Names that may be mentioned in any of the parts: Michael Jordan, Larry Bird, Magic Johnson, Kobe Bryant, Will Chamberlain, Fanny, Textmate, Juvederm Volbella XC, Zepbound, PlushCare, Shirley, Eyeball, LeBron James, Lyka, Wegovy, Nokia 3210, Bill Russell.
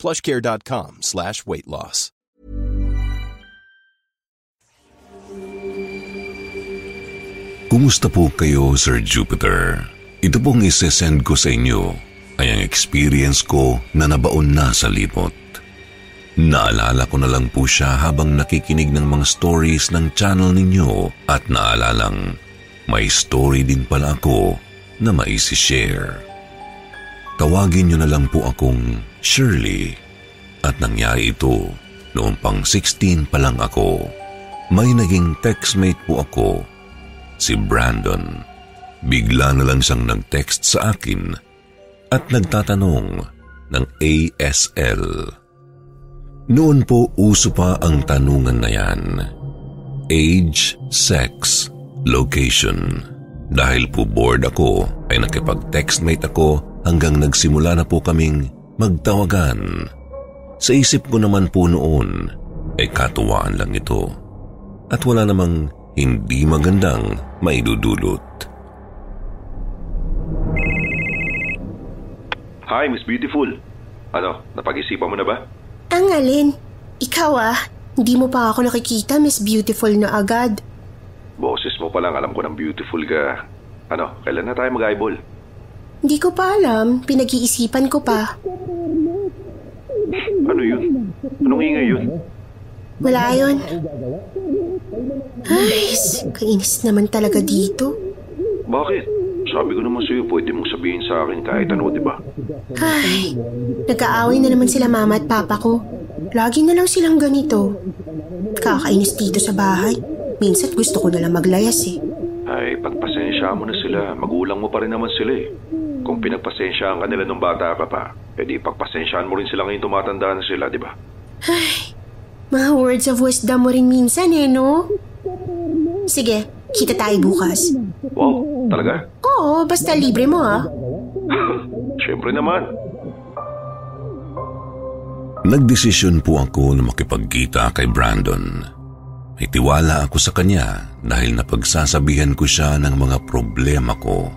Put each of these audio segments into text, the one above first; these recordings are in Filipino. PlushCare.com/weight loss. Kumusta po kayo, Sir Jupiter? Ito pong isesend ko sa inyo ay ang experience ko na nabaon na sa lipot. Naalala ko na lang po siya habang nakikinig ng mga stories ng channel ninyo at naalalang may story din pala ako na maisishare. Tawagin nyo na lang po akong Shirley at nangyari ito noong pang 16 pa lang ako. May naging textmate po ako, si Brandon. Bigla na lang siyang nag-text sa akin at nagtatanong ng ASL. Noon po uso pa ang tanungan na yan. Age, sex, location. Dahil po bored ako ay nakipag-textmate ako hanggang nagsimula na po kaming magtawagan. Sa isip ko naman po noon ay katuwaan lang ito at wala namang hindi magandang maidudulot. Hi, Miss Beautiful. Ano, napag-isipan mo na ba? Ang alin? Ikaw hindi mo pa ako nakikita, Miss Beautiful na agad. Boses mo pa lang, alam ko ng beautiful ka. Ano, kailan na tayo mag-eyeball? Hindi ko pa alam, pinag-iisipan ko pa. Ano yun? Anong ingay yun? Wala yun. Ay, kainis naman talaga dito. Bakit? Sabi ko naman sa'yo, pwede mong sabihin sa akin kahit ano, di ba? Ay, nag-aaway na naman sila mama at papa ko. Lagi na lang silang ganito. Kakainis dito sa bahay. Minsan gusto ko na lang maglayas eh. Ay, pagpasensya mo na sila. Magulang mo pa rin naman sila eh. Kung pinagpasensyaan ka nila nung bata ka pa, edi pagpasensyaan mo rin sila ngayon tumatanda na sila, di ba? Ay, mga words of wisdom mo rin minsan eh, no? Sige, kita tayo bukas. Wow, talaga? Oo, basta libre mo Siyempre naman. Nagdesisyon po ako na makipagkita kay Brandon. May tiwala ako sa kanya dahil napagsasabihan ko siya ng mga problema ko,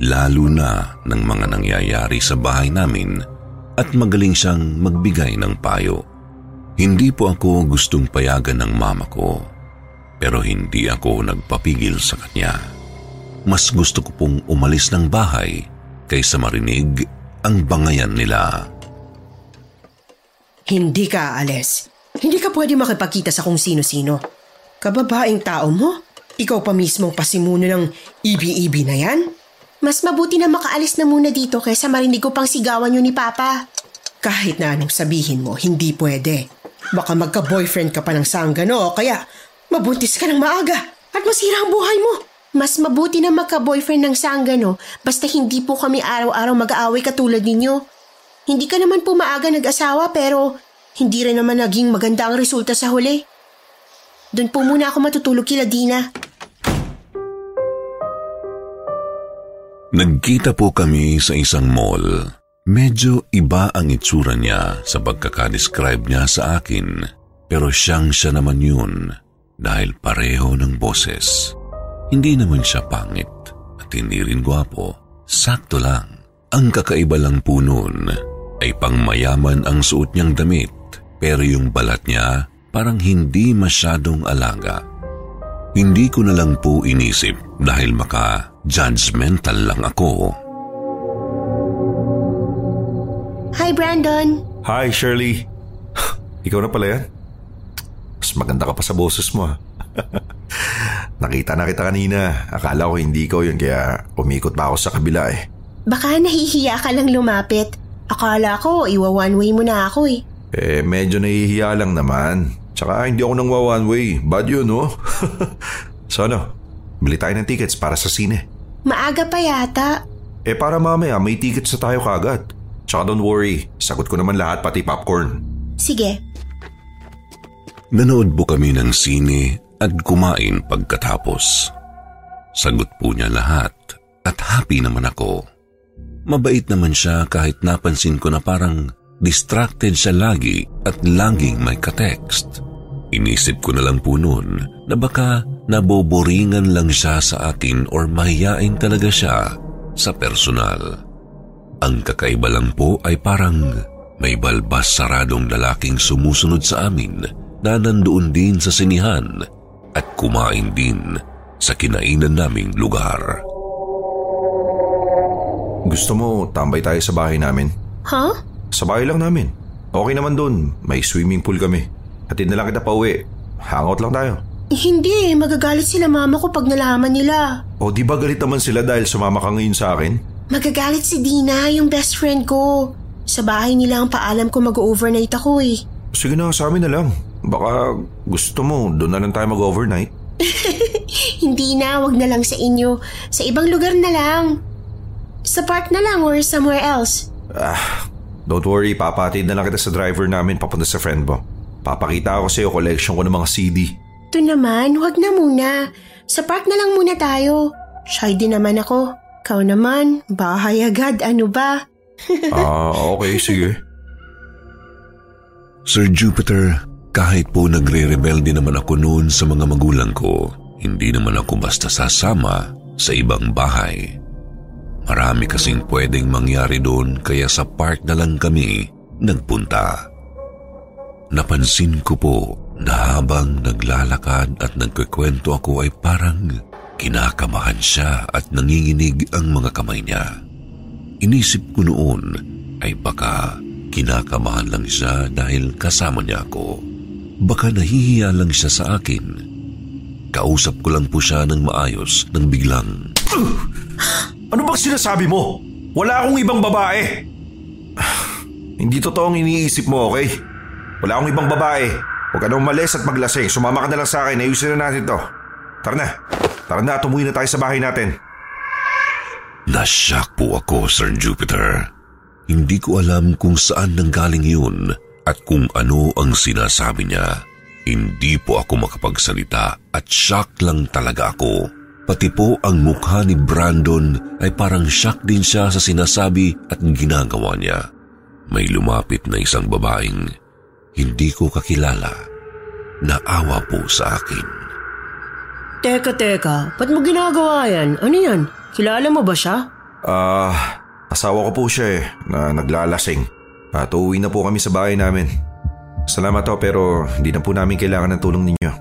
lalo na ng mga nangyayari sa bahay namin at magaling siyang magbigay ng payo. Hindi po ako gustong payagan ng mama ko, pero hindi ako nagpapigil sa kanya. Mas gusto ko pong umalis ng bahay kaysa marinig ang bangayan nila. Hindi ka aalis. Hindi ka pwede makipagkita sa kung sino-sino. Kababaeng tao mo? Ikaw pa mismo pasimuno ng ibi-ibi na yan? Mas mabuti na makaalis na muna dito kaysa marinig ko pang sigawan yun ni Papa. Kahit na anong sabihin mo, hindi pwede. Baka magka-boyfriend ka pa ng sanggano o kaya mabuntis ka ng maaga at masira ang buhay mo. Mas mabuti na magka-boyfriend ng sanggano basta hindi po kami araw-araw mag-aaway katulad ninyo. Hindi ka naman po maaga nag-asawa pero hindi rin naman naging maganda ang resulta sa huli. Doon po muna ako matutulog kila Dina. Nagkita po kami sa isang mall. Medyo iba ang itsura niya sa pagkakadescribe niya sa akin, pero siya naman yun dahil pareho ng boses. Hindi naman siya pangit at hindi rin gwapo, sakto lang. Ang kakaiba lang po noon ay pangmayaman ang suot niyang damit, pero yung balat niya parang hindi masyadong alaga. Hindi ko na lang po inisip dahil maka-judgmental lang ako. Hi, Brandon. Hi, Shirley. Ikaw na pala yan? Mas maganda ka pa sa boses mo. Nakita na kita kanina. Akala ko hindi ko yun kaya umikot pa ako sa kabila eh. Baka nahihiya ka lang lumapit. Akala ko iwa one way mo na ako eh. Eh, medyo nahihiya lang naman. Tsaka hindi ako nang one way. Bad yun, no? So ano, bili tayo ng tickets para sa sine. Maaga pa yata. Eh, para mamaya may tickets na tayo kagad. Tsaka don't worry, sagot ko naman lahat pati popcorn. Sige. Nanood po kami ng sine at kumain pagkatapos. Sagot po niya lahat at happy naman ako. Mabait naman siya kahit napansin ko na parang distracted siya lagi at laging may ka-text. Inisip ko na lang po noon na baka naboboringan lang siya sa akin or mahiyain talaga siya sa personal. Ang kakaiba lang po ay parang may balbas saradong lalaking sumusunod sa amin na nandoon din sa sinihan at kumain din sa kinainan naming lugar. Gusto mo tambay tayo sa bahay namin? Huh? Sa bahay lang namin. Okay naman doon. May swimming pool kami. Hatid na lang kita pauwi. Hangout lang tayo. Hindi. Magagalit sila mama ko pag nalaman nila. O di ba galit naman sila dahil sumama ka ngayon sa akin? Magagalit si Dina, yung best friend ko. Sa bahay nila ang paalam ko mag-overnight ako eh. Sige na, sa amin na lang. Baka gusto mo, doon na lang tayo mag-overnight. Hindi na, wag na lang sa inyo. Sa ibang lugar na lang. Sa park na lang or somewhere else. Don't worry, papatid na lang kita sa driver namin papunta sa friend mo. Papakita ako sa iyo collection ko ng mga CD. Ito naman, wag na muna. Sa park na lang muna tayo. Shy din naman ako. Ikaw naman, bahay agad, ano ba? Okay, sige. Sir Jupiter, kahit po nagre-rebelde naman ako noon sa mga magulang ko, hindi naman ako basta sasama sa ibang bahay. Marami kasing pwedeng mangyari doon kaya sa park na lang kami nagpunta. Napansin ko po na habang naglalakad at nagkikwento ako ay parang kinakamahan siya at nanginginig ang mga kamay niya. Inisip ko noon ay baka kinakamahan lang siya dahil kasama niya ako. Baka nahihiya lang siya sa akin. Kausap ko lang po siya ng maayos nang biglang... Ano bang sinasabi mo? Wala akong ibang babae. Hindi totoong iniisip mo, okay? Wala akong ibang babae. Huwag ka na umalis at maglasing. Sumama ka na lang sa akin. Ayusin na natin to. Tara na. Tara na, tumuwi na tayo sa bahay natin. Nashock po ako, Sir Jupiter. Hindi ko alam kung saan nanggaling yun at kung ano ang sinasabi niya. Hindi po ako makapagsalita at shock lang talaga ako. Pati po ang mukha ni Brandon ay parang shock din siya sa sinasabi at ginagawa niya. May lumapit na isang babaeng hindi ko kakilala. Naawa po sa akin. Teka, ba't mo ginagawa yan? Ano yan? Kilala mo ba siya? Asawa ko po siya eh, na naglalasing. At uuwi na po kami sa bahay namin. Salamat to pero hindi na po namin kailangan ng tulong ninyo.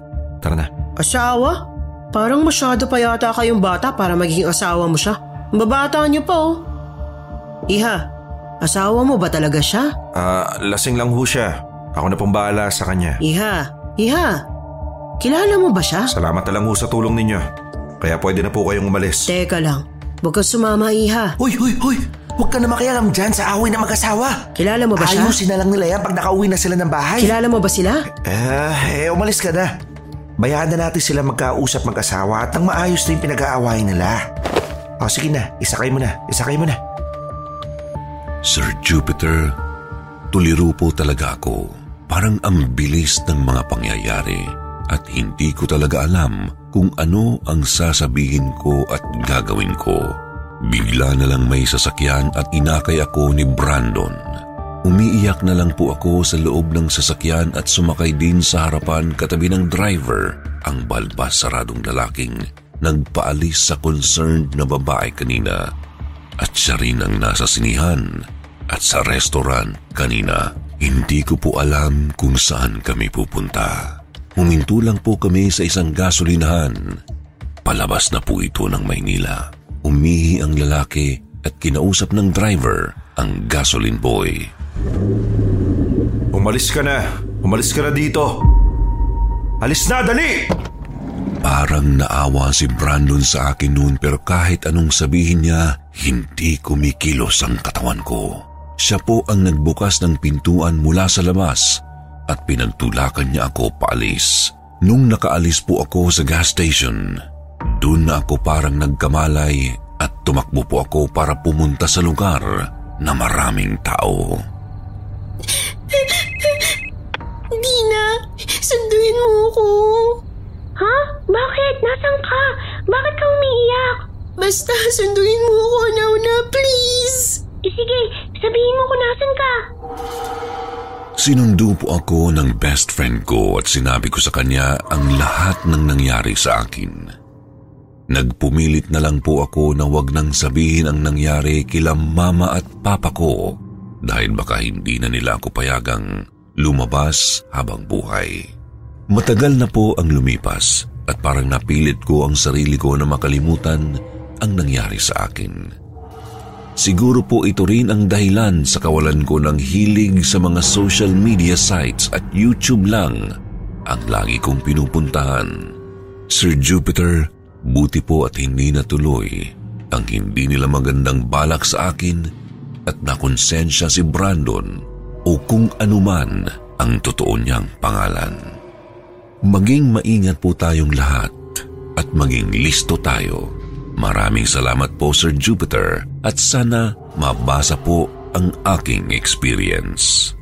Tara na. Asawa? Parang masyado pa yata kayong bata para maging asawa mo siya. Mababata niyo pa oh. Iha, asawa mo ba talaga siya? Lasing lang ho siya. Ako na pong bahala sa kanya. Iha. Kilala mo ba siya? Salamat na lang ho sa tulong ninyo. Kaya pwede na po kayong umalis. Teka lang. Huwag kang sumama, Iha. Hoy! Huwag ka na makialam dyan sa away na mag-asawa. Kilala mo ba siya? Ayusin na lang nila yan pag nakauwi na sila ng bahay. Kilala mo ba sila? Umalis ka na. Bayaan na natin sila magkausap mag-asawa at nang maayos na yung pinag-aaway nila. Sige na, isakay mo na. Sir Jupiter, tuliro po talaga ako. Parang ang bilis ng mga pangyayari. At hindi ko talaga alam kung ano ang sasabihin ko at gagawin ko. Bigla na lang may sasakyan at inakay ako ni Brandon. Umiiyak na lang po ako sa loob ng sasakyan at sumakay din sa harapan katabi ng driver ang balbas saradong lalaking nagpaalis sa concerned na babae kanina. At siya rin ang nasa sinihan at sa restaurant kanina. Hindi ko po alam kung saan kami pupunta. Huminto lang po kami sa isang gasolinahan. Palabas na po ito ng Maynila. Umihi ang lalaki at kinausap ng driver ang gasoline boy. Umalis ka na dito. Alis na, dali! Parang naawa si Brandon sa akin noon pero kahit anong sabihin niya, hindi kumikilos ang katawan ko. Siya po ang nagbukas ng pintuan mula sa labas at pinagtulakan niya ako paalis. Nung nakaalis po ako sa gas station, doon na ako parang nagkamalay at tumakbo po ako para pumunta sa lugar na maraming tao. Dina, sunduin ko. Ha? Bakit? Nasaan ka? Bakit ka umiiyak? Basta, sunduin mo ako na, please. Sige, sabihin mo kung nasan ka. Sinundo po ako ng best friend ko at sinabi ko sa kanya ang lahat ng nangyari sa akin. Nagpumilit na lang po ako na wag nang sabihin ang nangyari kila mama at papa ko dahil baka hindi na nila ako payagang lumabas habang buhay. Matagal na po ang lumipas at parang napilit ko ang sarili ko na makalimutan ang nangyari sa akin. Siguro po ito rin ang dahilan sa kawalan ko ng hilig sa mga social media sites at YouTube lang ang lagi kong pinupuntahan. Sir Jupiter, buti po at hindi natuloy ang hindi nila magandang balak sa akin at nakonsensya si Brandon o kung anuman ang totoo niyang pangalan. Maging maingat po tayong lahat at maging listo tayo. Maraming salamat po, Sir Jupiter, at sana mabasa po ang aking experience.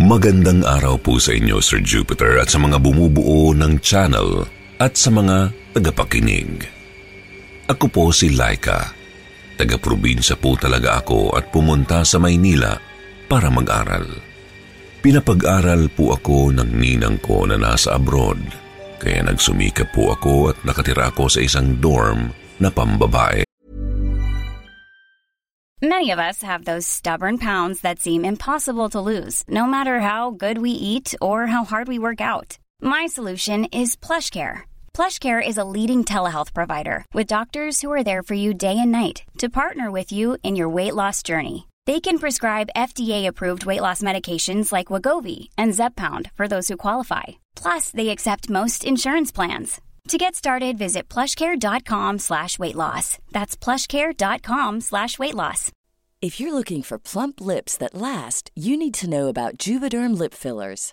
Magandang araw po sa inyo, Sir Jupiter, at sa mga bumubuo ng channel at sa mga tagapakinig. Ako po si Lyka. Taga-probinsya po talaga ako at pumunta sa Maynila para mag-aral. Pinapag-aral po ako ng ninang ko na nasa abroad, kaya nagsumikap po ako at nakatira ako sa isang dorm na pambabae. Many of us have those stubborn pounds that seem impossible to lose, no matter how good we eat or how hard we work out. My solution is PlushCare. PlushCare is a leading telehealth provider with doctors who are there for you day and night to partner with you in your weight loss journey. They can prescribe FDA-approved weight loss medications like Wegovy and Zepbound for those who qualify. Plus, they accept most insurance plans. To get started, visit plushcare.com/weightloss. That's plushcare.com/weightloss. If you're looking for plump lips that last, you need to know about Juvederm lip fillers.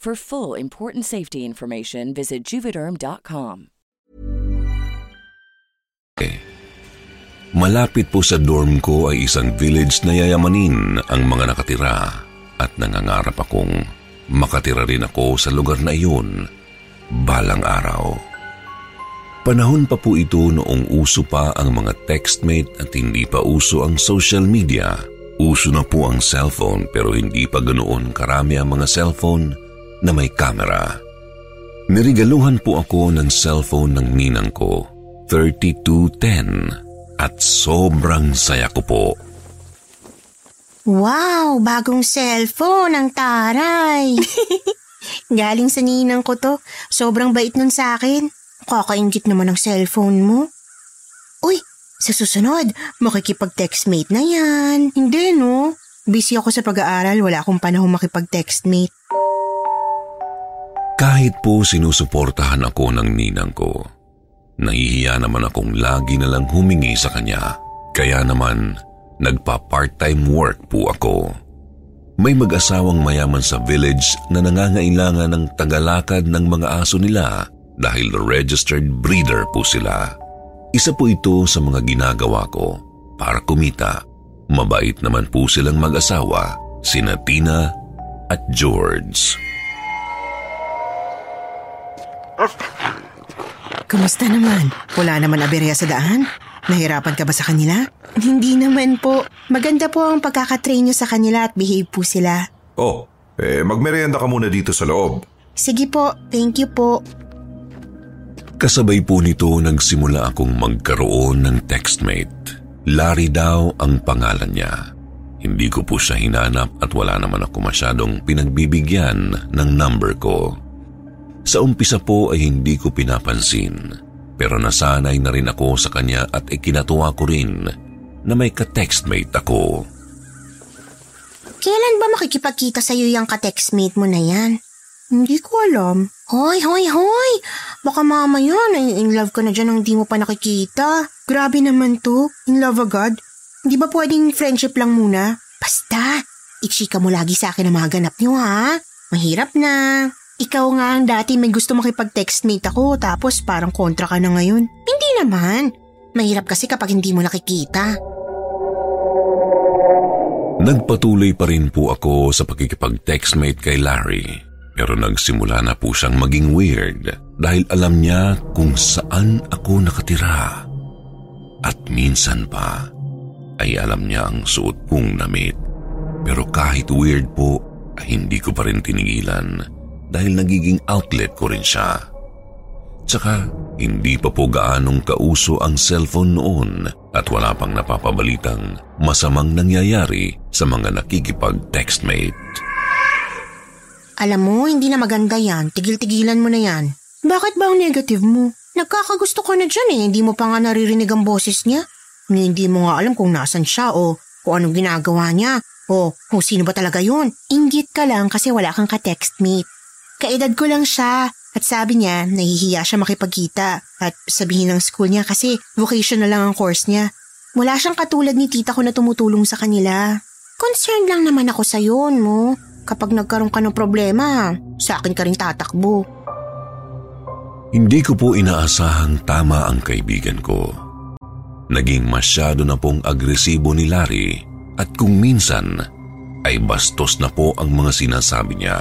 For full important safety information, visit Juvederm.com. Malapit po sa dorm ko ay isang village na yayamanin ang mga nakatira at nangangarap akong makatira rin ako sa lugar na iyon balang araw. Panahon pa po ito noong uso pa ang mga textmate at hindi pa uso ang social media. Uso na po ang cellphone pero hindi pa ganoon karami ang mga cellphone na may kamera. Nirigaluhan po ako ng cellphone ng ninang ko, 3210, at sobrang saya ko po. Wow, bagong cellphone ang taray. Galing sa ninang ko to, sobrang bait nun sa akin. Kakaingit naman ang cellphone mo. Uy, sa susunod, makikipag-textmate na yan. Hindi no, busy ako sa pag-aaral, wala akong panahon makipag-textmate. Kahit po sinusuportahan ako ng ninang ko, nahihiya naman akong lagi na lang humingi sa kanya. Kaya naman, nagpa-part-time work po ako. May mag-asawang mayaman sa village na nangangailangan ng tagalakad ng mga aso nila dahil registered breeder po sila. Isa po ito sa mga ginagawa ko para kumita. Mabait naman po silang mag-asawa, sina Tina at George. Kumusta naman? Wala naman aberya sa daan? Nahirapan ka ba sa kanila? Hindi naman po. Maganda po ang pagkakatrain nyo sa kanila at behave po sila. Oh, eh magmerienda ka muna dito sa loob. Sige po, thank you po. Kasabay po nito nagsimula akong magkaroon ng textmate. Larry daw ang pangalan niya. Hindi ko po siya hinanap at wala naman ako masyadong pinagbibigyan ng number ko. Sa umpisa po ay hindi ko pinapansin, pero nasanay na rin ako sa kanya at ikinatuwa ko rin na may ka-textmate ako. Kailan ba makikipagkita sa'yo yung ka-textmate mo na yan? Hindi ko alam. Hoy! Baka mamaya na-in love ka na dyan nang di mo pa nakikita. Grabe naman to, in love agad. Di ba pwedeng friendship lang muna? Basta, i-chika mo lagi sa akin ang mga ganap niyo ha. Mahirap na. Ikaw nga ang dati may gusto makipag-textmate ako tapos parang kontra ka na ngayon. Hindi naman. Mahirap kasi kapag hindi mo nakikita. Nagpatuloy pa rin po ako sa pakikipag-textmate kay Larry. Pero nagsimula na po siyang maging weird dahil alam niya kung saan ako nakatira. At minsan pa, ay alam niya ang suot kong damit. Pero kahit weird po, ay hindi ko pa rin tinigilan dahil nagiging outlet ko rin siya. Tsaka, hindi pa po gaanong kauso ang cellphone noon at wala pang napapabalitang masamang nangyayari sa mga nakikipag-textmate. Alam mo, hindi na maganda yan. Tigil-tigilan mo na yan. Bakit ba ang negative mo? Nagkakagusto ko na dyan eh. Hindi mo pa nga naririnig ang boses niya. Hindi mo nga alam kung nasan siya o kung anong ginagawa niya o kung sino ba talaga yun. Inggit ka lang kasi wala kang ka-textmate. Kaedad ko lang siya at sabi niya nahihiya siya makipagkita at sabihin ng school niya kasi vocational lang ang course niya. Wala siyang katulad ni tita ko na tumutulong sa kanila. Concerned lang naman ako sa yun mo. Kapag nagkaroon ka ng problema, sa akin ka rin tatakbo. Hindi ko po inaasahang tama ang kaibigan ko. Naging masyado na pong agresibo ni Larry at kung minsan ay bastos na po ang mga sinasabi niya.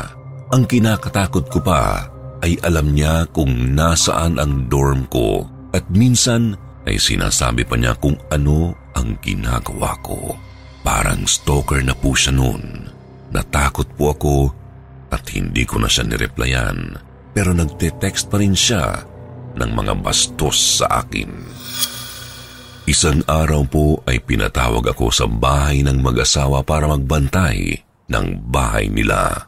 Ang kinakatakot ko pa ay alam niya kung nasaan ang dorm ko at minsan ay sinasabi pa niya kung ano ang ginagawa ko. Parang stalker na po siya noon. Natakot po ako at hindi ko na siya nireplyan pero nagte-text pa rin siya ng mga bastos sa akin. Isang araw po ay pinatawag ako sa bahay ng mag-asawa para magbantay ng bahay nila.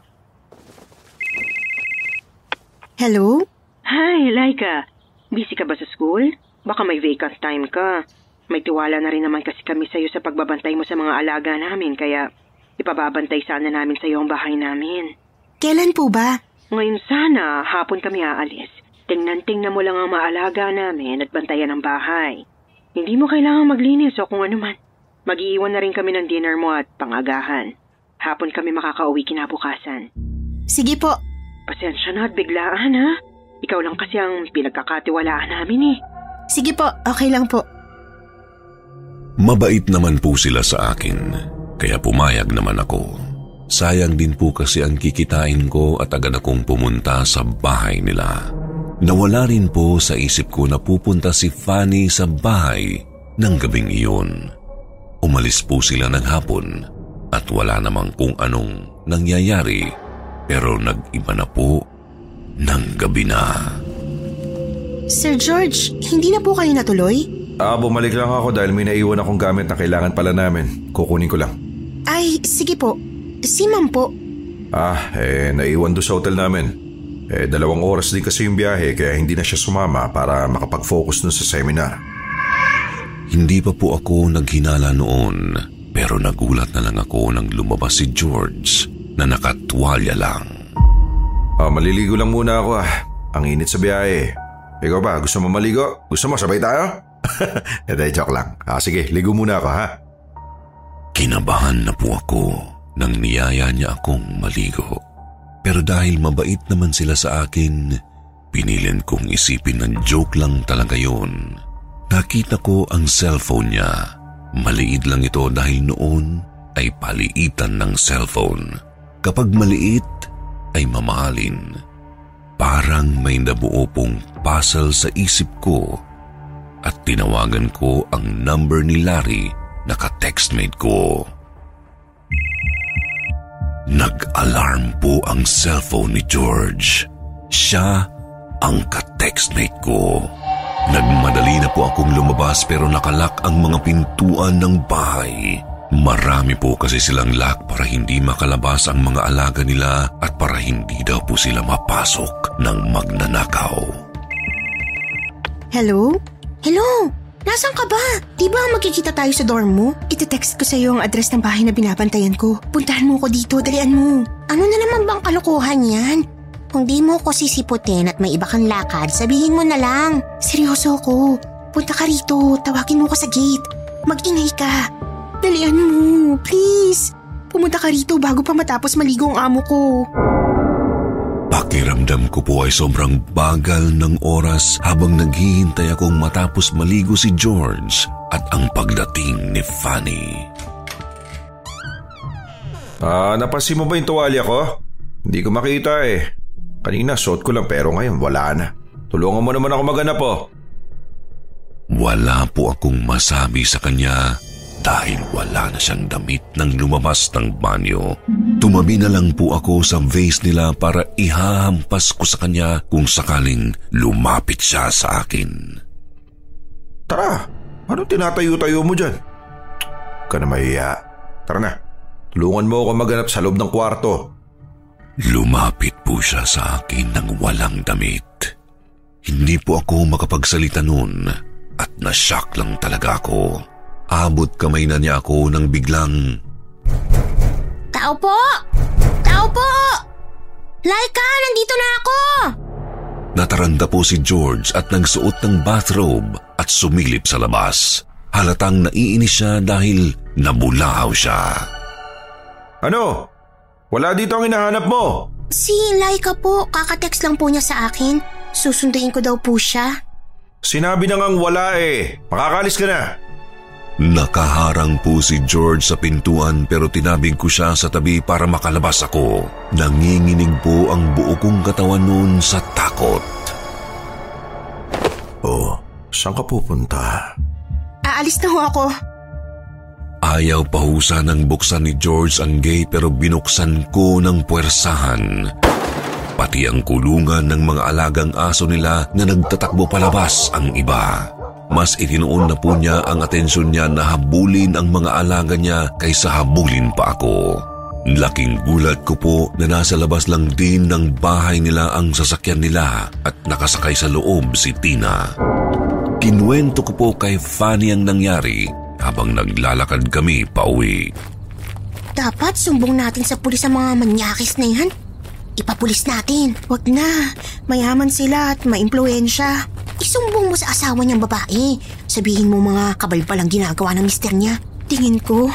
Hello? Hi, Lyka. Busy ka ba sa school? Baka may vacant time ka. May tiwala na rin naman kasi kami sa'yo sa pagbabantay mo sa mga alaga namin kaya ipababantay sana namin sa'yo ang bahay namin. Kailan po ba? Ngayon sana, hapon kami aalis. Tingnan mo lang ang maalaga namin at bantayan ang bahay. Hindi mo kailangang maglinis o kung ano man. Mag-iiwan na rin kami ng dinner mo at pangagahan. Hapon kami makakauwi kinabukasan. Sige po. Pasensya na at biglaan ha. Ikaw lang kasi ang pinagkakatiwalaan namin eh. Sige po, okay lang po. Mabait naman po sila sa akin, kaya pumayag naman ako. Sayang din po kasi ang kikitain ko at agad akong pumunta sa bahay nila. Nawala rin po sa isip ko na pupunta si Fanny sa bahay ng gabing iyon. Umalis po sila ng hapon at wala namang kung anong nangyayari pero nag-iba na po ng gabi na. Sir George, hindi na po kayo natuloy? Bumalik lang ako dahil may naiwan akong gamit na kailangan pala namin. Kukunin ko lang. Ay, sige po. Si ma'am po. Naiwan doon sa hotel namin. 2 oras din kasi yung biyahe kaya hindi na siya sumama para makapag-focus nun sa seminar. Hindi pa po ako naghinala noon pero nagulat na lang ako nang lumabas si George na nakatwalya lang. Maliligo lang muna ako . Ang init sa biyahe. Ikaw ba? Gusto mo maligo? Gusto mo sabay tayo? Joke lang. Sige, ligo muna ako ha. Kinabahan na po ako nang niyaya niya akong maligo. Pero dahil mabait naman sila sa akin, pinilin kong isipin ng joke lang talaga yun. Nakita ko ang cellphone niya. Maliit lang ito dahil noon ay paliitan ng cellphone. Kapag maliit, ay mamahalin. Parang may nabuo pong puzzle sa isip ko at tinawagan ko ang number ni Larry naka-textmate ko. Nag-alarm po ang cellphone ni George. Siya ang ka-textmate ko. Nagmadali na po akong lumabas pero nakalak ang mga pintuan ng bahay. Marami po kasi silang lock para hindi makalabas ang mga alaga nila at para hindi daw po sila mapasok ng magnanakaw. Hello? Hello? Nasaan ka ba? Di ba magkikita tayo sa dorm mo? Iti-text ko sa'yo ang address ng bahay na binabantayan ko. Puntahan mo ko dito, dalian mo. Ano na naman bang kalokohan yan? Kung di mo ko sisiputin at may iba kang lakad, sabihin mo na lang. Seryoso ko. Punta ka rito, tawagin mo ko sa gate. Mag-ingay ka. Dalian mo, please. Pumunta ka rito bago pa matapos maligo ang amo ko. Pakiramdam ko po ay sobrang bagal ng oras habang naghihintay akong matapos maligo si George at ang pagdating ni Fanny. Napansin mo ba yung tuwalya ko? Hindi ko makita eh. Kanina suot ko lang pero ngayon wala na. Tulungan mo naman ako maghanap po. Wala po akong masabi sa kanya dahil wala na siyang damit nang lumabas ng banyo. Tumabi na lang po ako sa vase nila para ihahampas ko sa kanya kung sakaling lumapit siya sa akin. Tara, anong tinatayo-tayo mo dyan? Huwag ka na mahiya. Tara na, tulungan mo ako maghanap sa loob ng kwarto. Lumapit po siya sa akin ng walang damit. Hindi po ako makapagsalita noon at na-shock lang talaga ako. Abot kamay na niya ako nang biglang... Tao po! Tao po! Lyka, nandito na ako! Nataranta po si George at nagsuot ng bathrobe at sumilip sa labas. Halatang naiinis siya dahil nabulahaw siya. Ano? Wala dito ang hinahanap mo. Si Lyka po, kakatext lang po niya sa akin. Susunduin ko daw po siya. Sinabi na ngang wala eh. Makakaalis ka na. Nakaharang po si George sa pintuan pero tinabing ko siya sa tabi para makalabas ako. Nanginginig po ang buo kong katawan noon sa takot. Oh, saan ka pupunta? Aalis na ho ako. Ayaw pahusa nang buksan ni George ang gate pero binuksan ko ng puwersahan. Pati ang kulungan ng mga alagang aso nila na nagtatakbo palabas ang iba. Mas itinuon na po niya ang atensyon niya na habulin ang mga alaga niya kaysa habulin pa ako. Laking gulat ko po na nasa labas lang din ng bahay nila ang sasakyan nila at nakasakay sa loob si Tina. Kinuwento ko po kay Fanny ang nangyari habang naglalakad kami pauwi. Dapat sumbong natin sa pulis ang mga manyakis na yan. Ipapulis natin. Wag na. Mayaman sila at maimpluwensya. Isumbong mo sa asawa niyang babae. Sabihin mo mga kabalbal ang ginagawa ng mister niya. Tingin ko,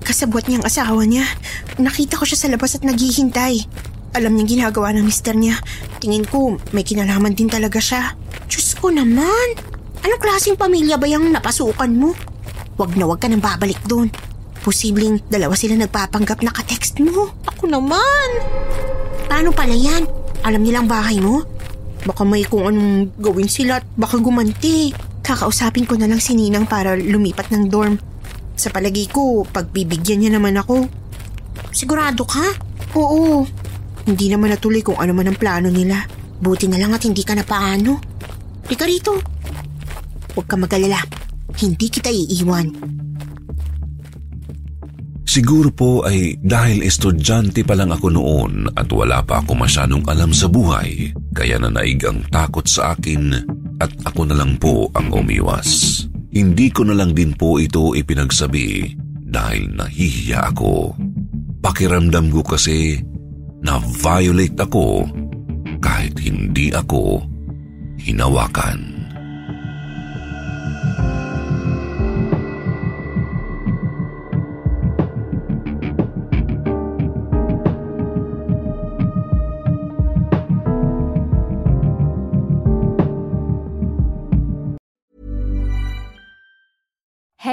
kasabwat niya ang asawa niya. Nakita ko siya sa labas at naghihintay. Alam niyang ginagawa ng mister niya. Tingin ko, may kinalaman din talaga siya. Diyos ko naman! Anong klaseng pamilya ba yung napasukan mo? Wag na wag ka nang babalik doon. Posibleng dalawa sila nagpapanggap na ka-text mo. Ako naman! Paano pala yan? Alam nilang bahay mo? Baka may kung anong gawin sila at baka gumanti. Kakausapin ko na lang si Ninang para lumipat ng dorm. Sa palagi ko, pagbibigyan niya naman ako. Sigurado ka? Oo. Hindi naman natuloy kung ano man ang plano nila. Buti na lang at hindi ka na paano. Lika rito. Huwag ka mag-alala. Hindi kita iiwan. Siguro po ay dahil estudyante pa lang ako noon at wala pa ako masyadong alam sa buhay, kaya nanaig ang takot sa akin at ako na lang po ang umiwas. Hindi ko na lang din po ito ipinagsabi dahil nahihiya ako. Pakiramdam ko kasi na-violate ako kahit hindi ako hinawakan.